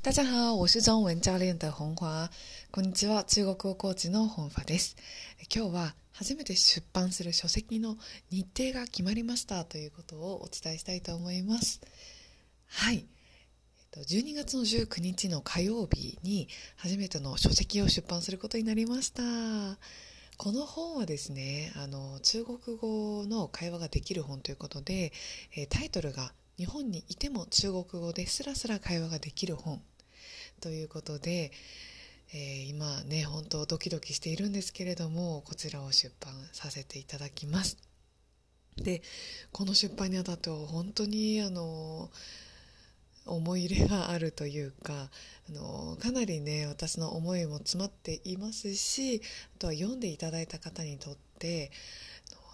大家好、我是中文教練的洪華。こんにちは、中国語コーチの洪華です。今日は初めて出版する書籍の日程が決まりましたということをお伝えしたいと思います。はい、12月の19日の火曜日に初めての書籍を出版することになりました。この本はですね、中国語の会話ができる本ということで、タイトルが日本にいても中国語でスラスラ会話ができる本ということで、今ね本当ドキドキしているんですけれども、こちらを出版させていただきます。で、この出版にあたっては本当に思い入れがあるというか、かなりね私の思いも詰まっていますし、あとは読んでいただいた方にとって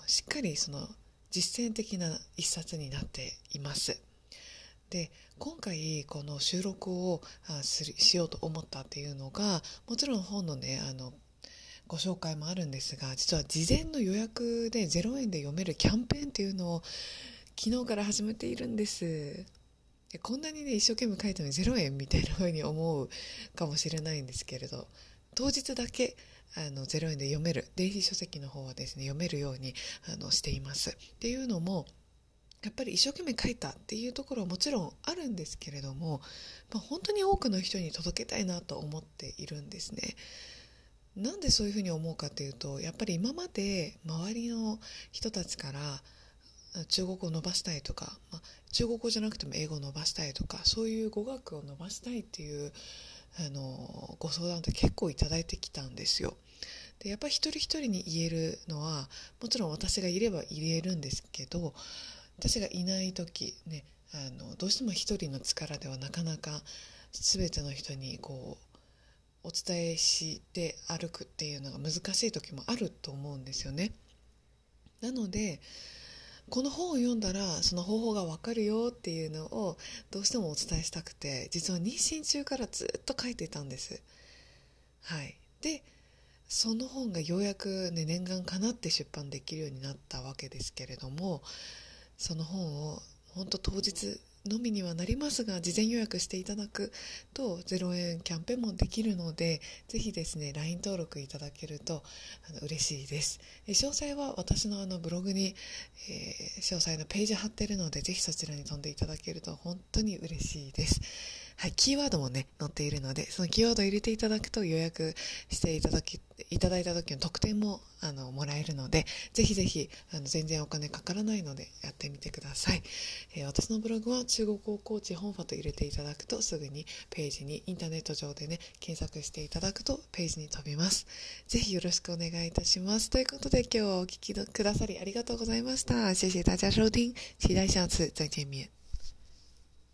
しっかりその実践的な一冊になっています。で、今回この収録をしようと思ったっていうのが、もちろん本のねご紹介もあるんですが、実は事前の予約で0円で読めるキャンペーンっていうのを昨日から始めているんです。で、こんなにね一生懸命書いたのに0円みたいな風に思うかもしれないんですけれど、当日だけ0円で読める電子書籍の方はですね読めるようにしています。っていうのもやっぱり一生懸命書いたっていうところはもちろんあるんですけれども、本当に多くの人に届けたいなと思っているんですね。なんでそういうふうに思うかというと、やっぱり今まで周りの人たちから中国語を伸ばしたいとか、中国語じゃなくても英語を伸ばしたいとか、そういう語学を伸ばしたいっていうご相談って結構いただいてきたんですよ。で、やっぱり一人一人に言えるのはもちろん私がいれば言えるんですけど、私がいない時、ね、どうしても一人の力ではなかなか全ての人にこうお伝えして歩くっていうのが難しい時もあると思うんですよね。なのでこの本を読んだらその方法がわかるよっていうのをどうしてもお伝えしたくて、実は妊娠中からずっと書いていたんです。はい。で、その本がようやく、ね、念願かなって出版できるようになったわけですけれども、その本を本当当日のみにはなりますが事前予約していただくと0円キャンペーンもできるので、ぜひですね LINE 登録いただけると嬉しいです。詳細は私のブログに、詳細のページ貼ってるので、ぜひそちらに飛んでいただけると本当に嬉しいです。はい、キーワードもね載っているので、そのキーワードを入れていただくと予約していただいた時の特典ももらえるので、ぜひぜひ全然お金かからないのでやってみてください。私のブログは中国語コーチ本華と入れていただくとすぐにページに、インターネット上でね検索していただくとページに飛びます。ぜひよろしくお願いいたします。ということで今日はお聞きくださりありがとうございました。谢谢大家收听，期待下次再见面。